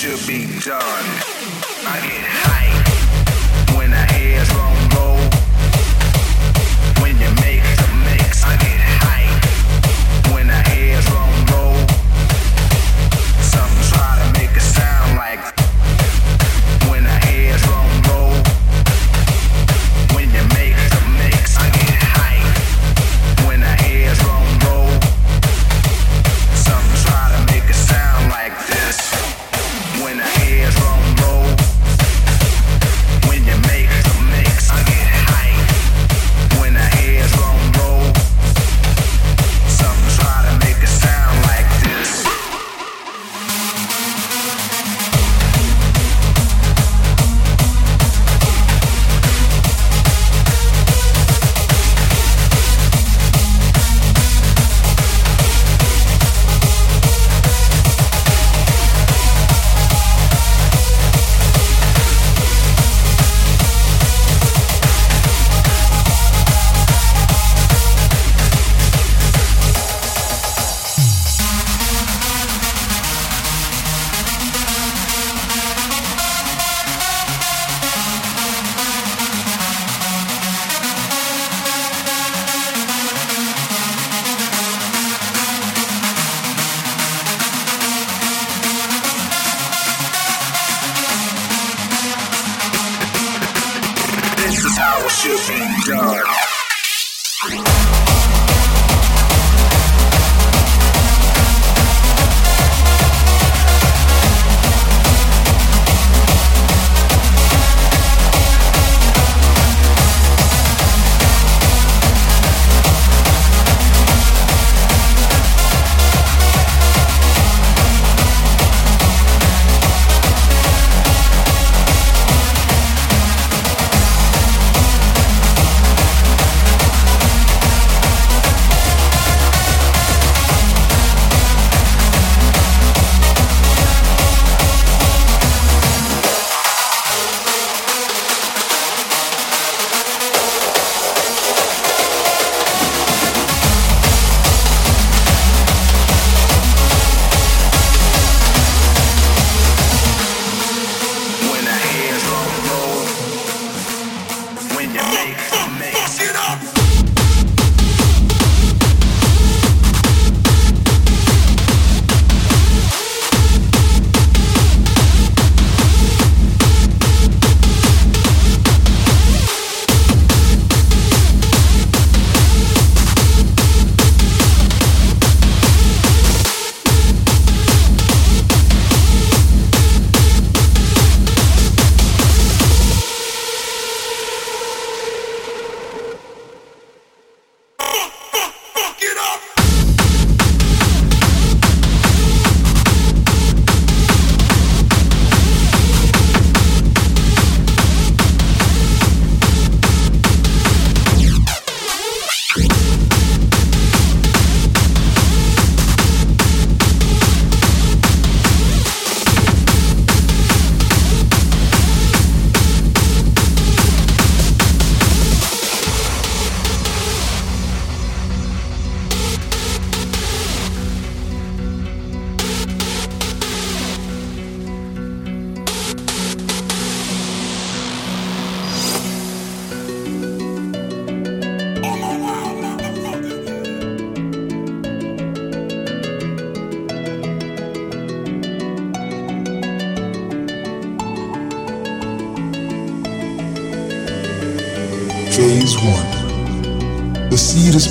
should be done. I get hype when I hear drum roll. When you make the mix, I get hype when I hear drum roll. Some try to make it sound like when I hear drum roll. When you make the mix, I get hype when I hear drum roll. Some try to make it sound like this when I hear drum roll. When you make the mix, I get hype when I hear drum roll. Some try to make it sound like this.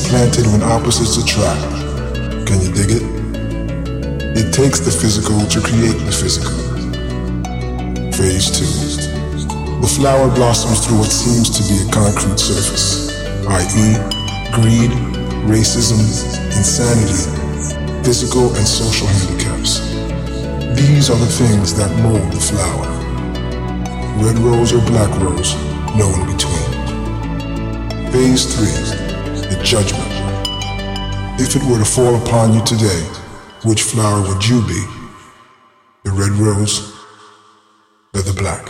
Planted when opposites attract. Can you dig it? It takes the physical to create the physical. Phase 2. The flower blossoms through what seems to be a concrete surface, i.e. greed, racism, insanity, physical and social handicaps. These are the things that mold the flower. Red rose or black rose, no in between. Phase 3. The judgment. If it were to fall upon you today, which flower would you be? The red rose or the black?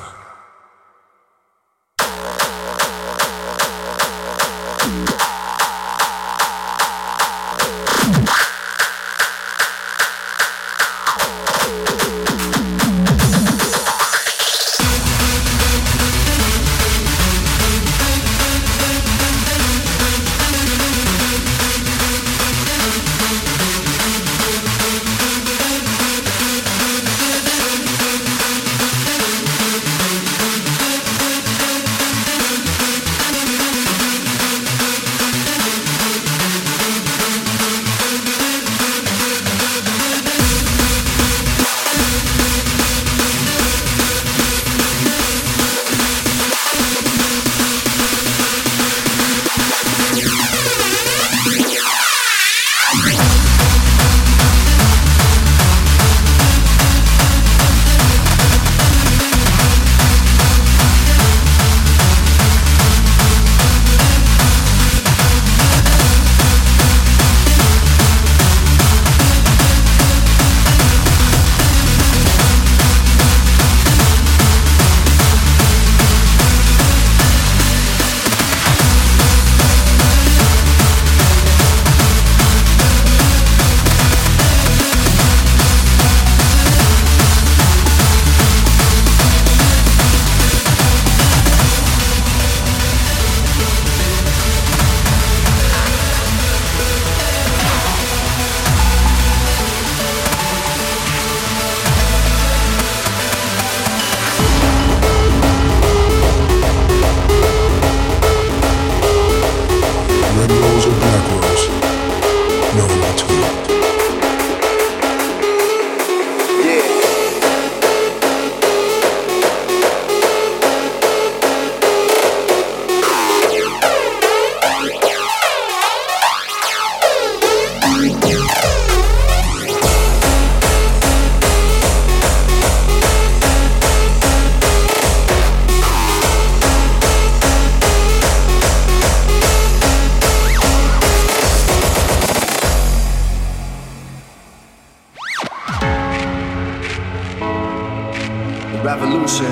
revolution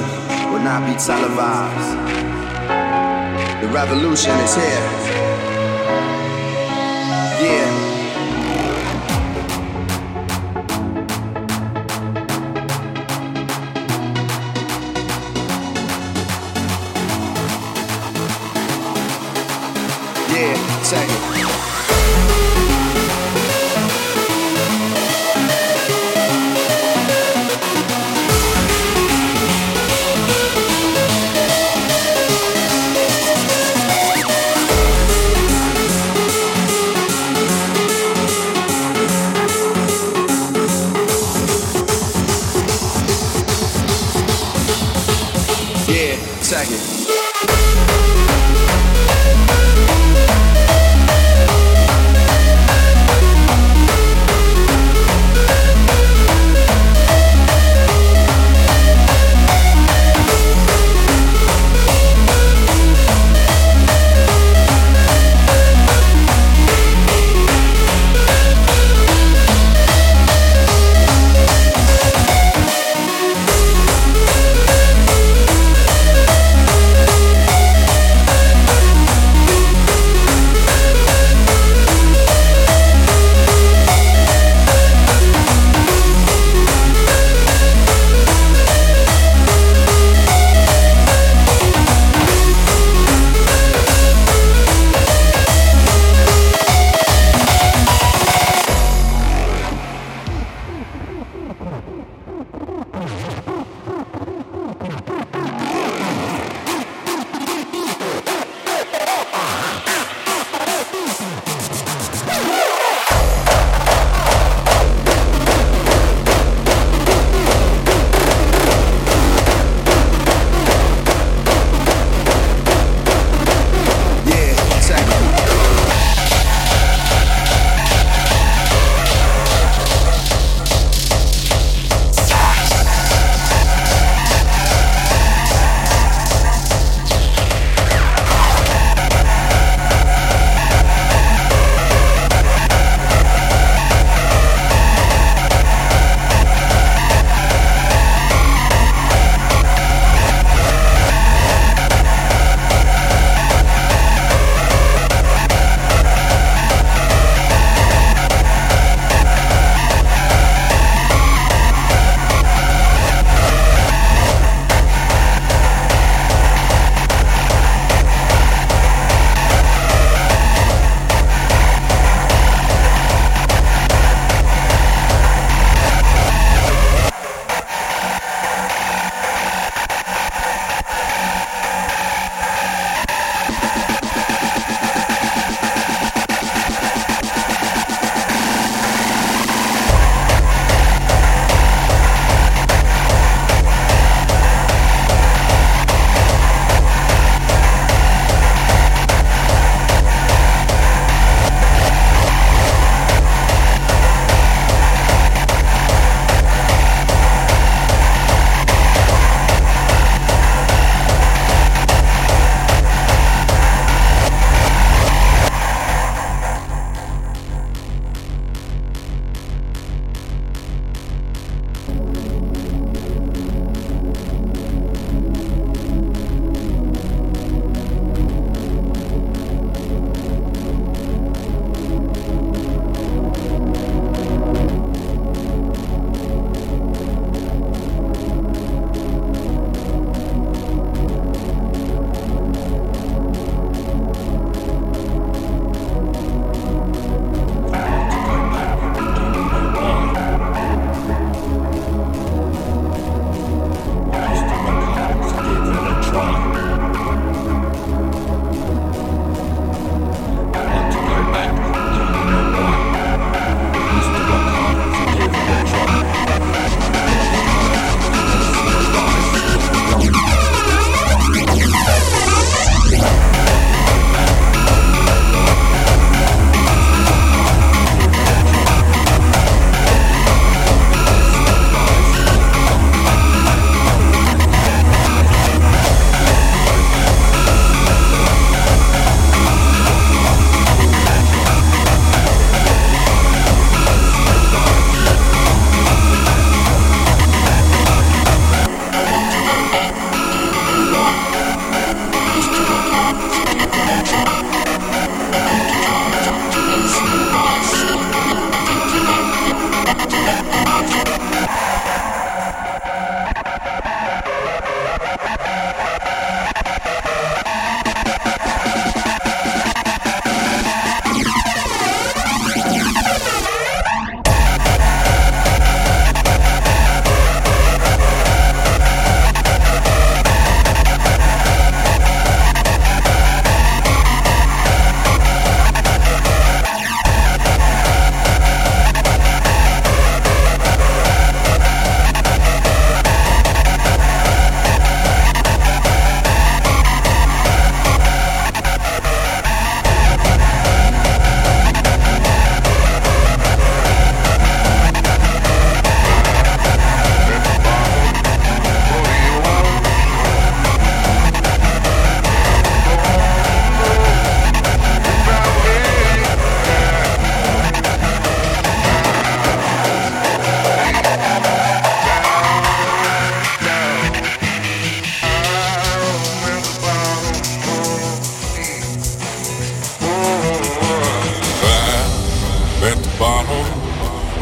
will not be televised. The revolution is here. Yeah.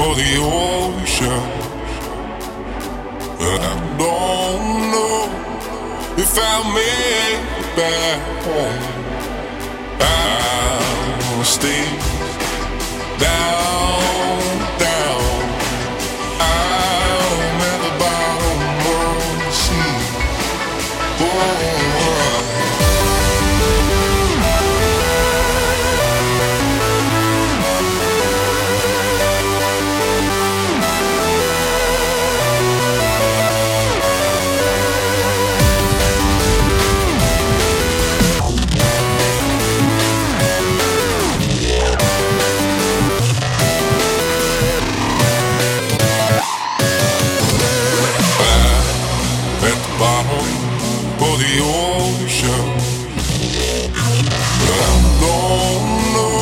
for the ocean, but I don't know if I'll make it back home. I'll stay down, down. I'm at the bottom of the sea. Oh, for the ocean, but I don't know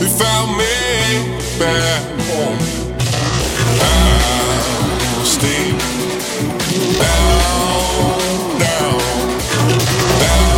if I'll make it back home. I'll stay down, down, down, down.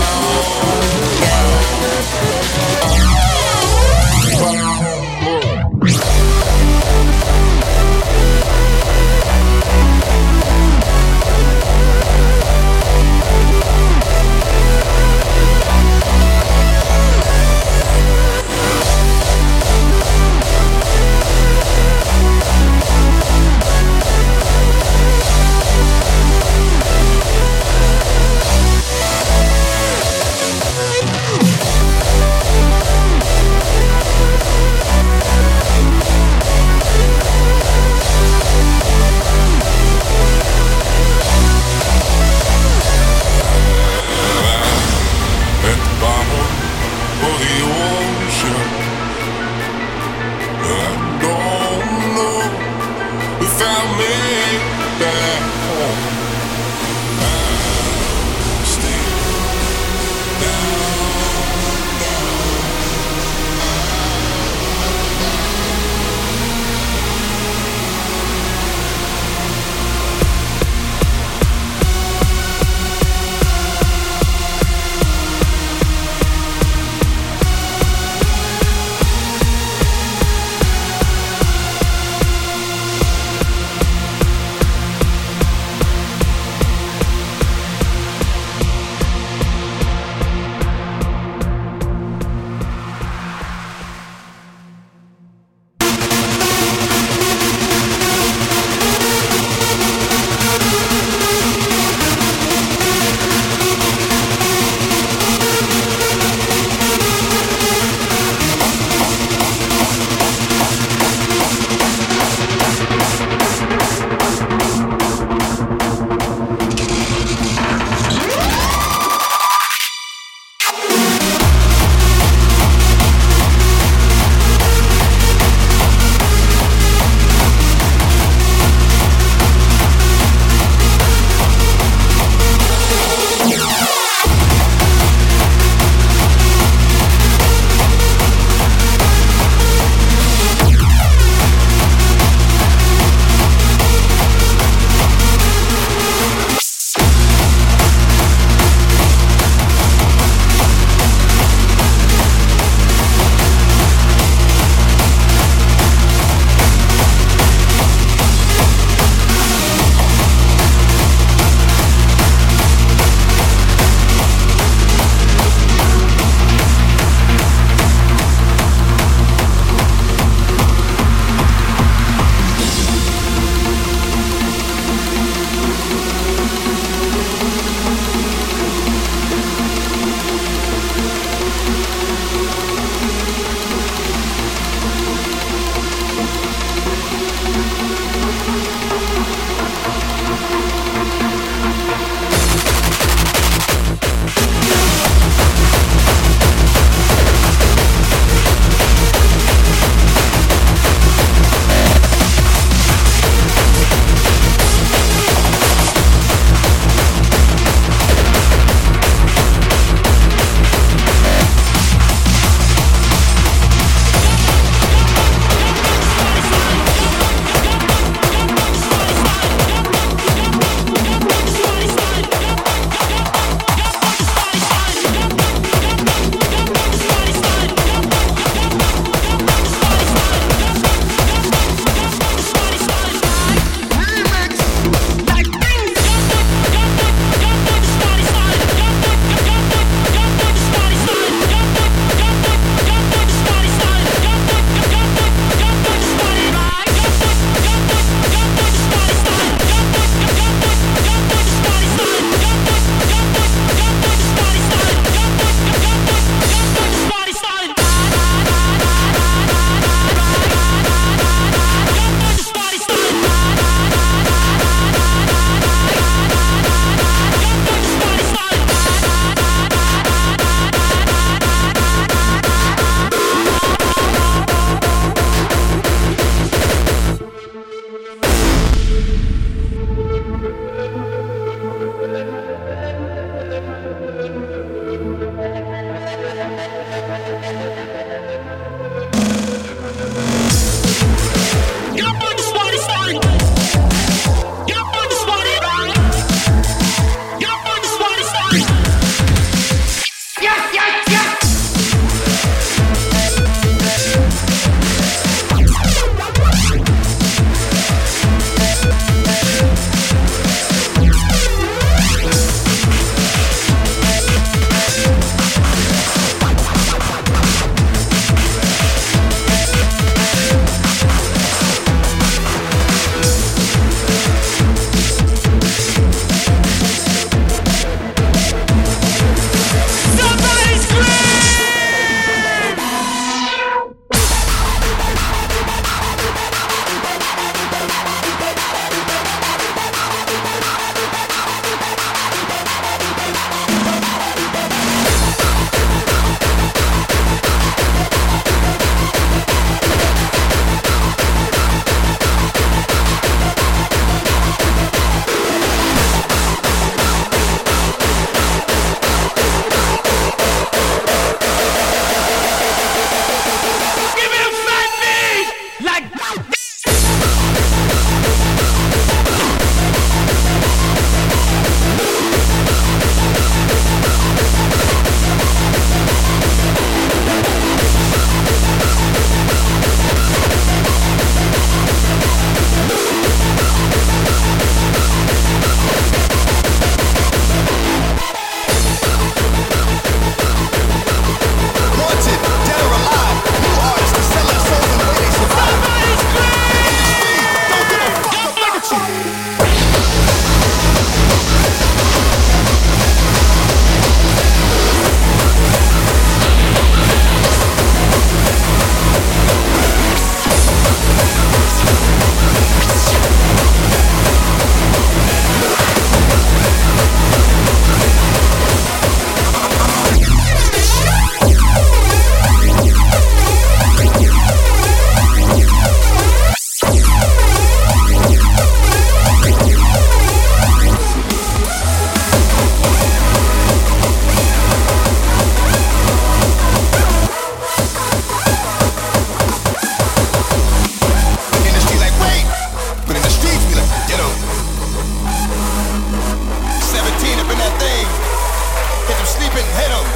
tripping, hit him.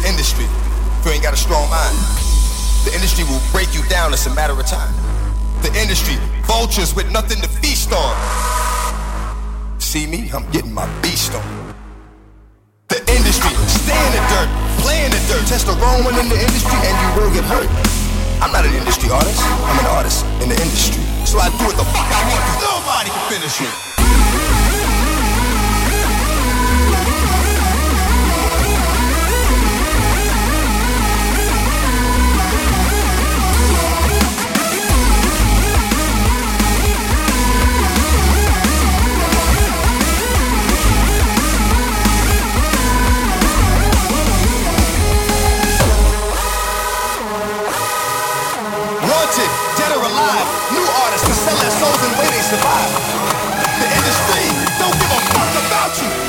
The industry, if you ain't got a strong mind, the industry will break you down. It's a matter of time. The industry, vultures with nothing to feast on. See me? I'm getting my beast on. The industry, stay in the dirt, play in the dirt. Test the wrong one in the industry and you will get hurt. I'm not an industry artist. I'm an artist in the industry. So I do what the fuck I want. Nobody can finish me. Dead or alive, new artists to sell their souls and way they survive. The industry don't give a fuck about you.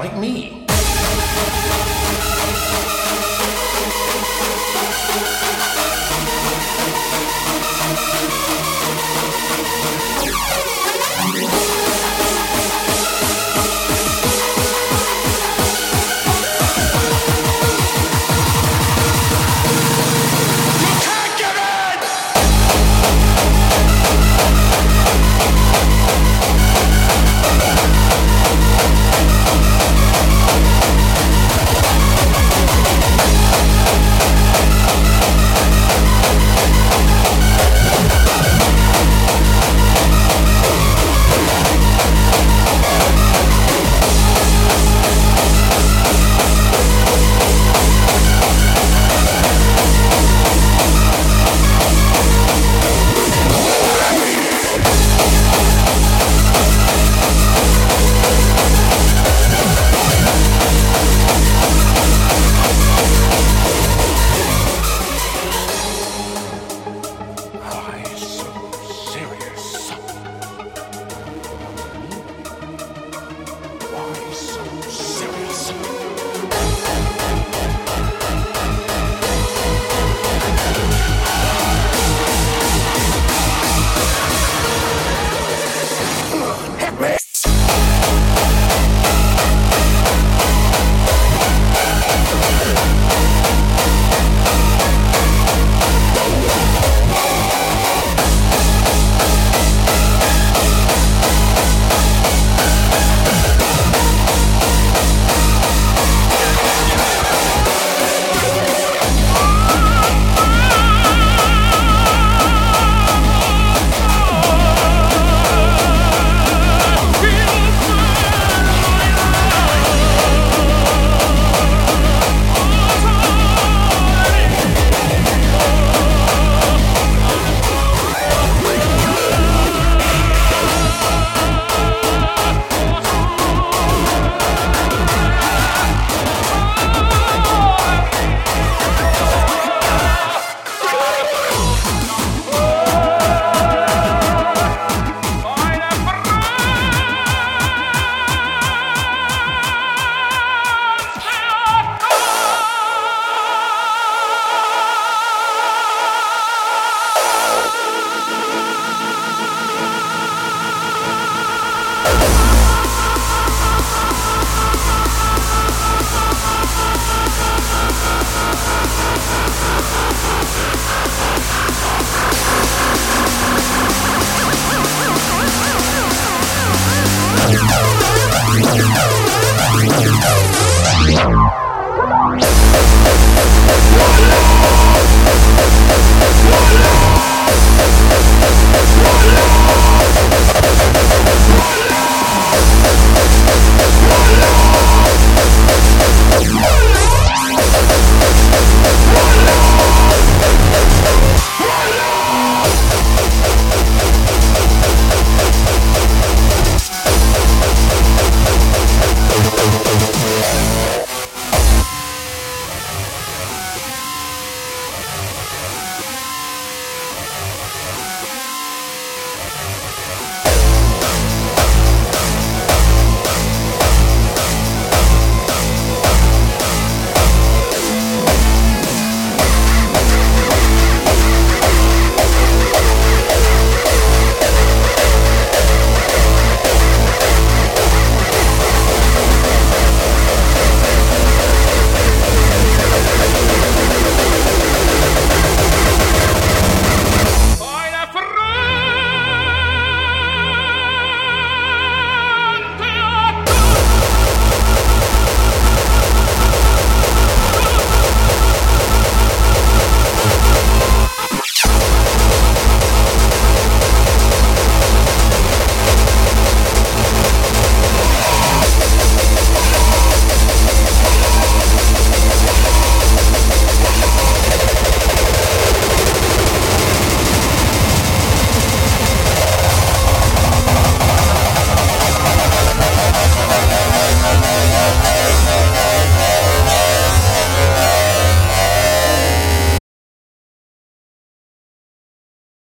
like me. No.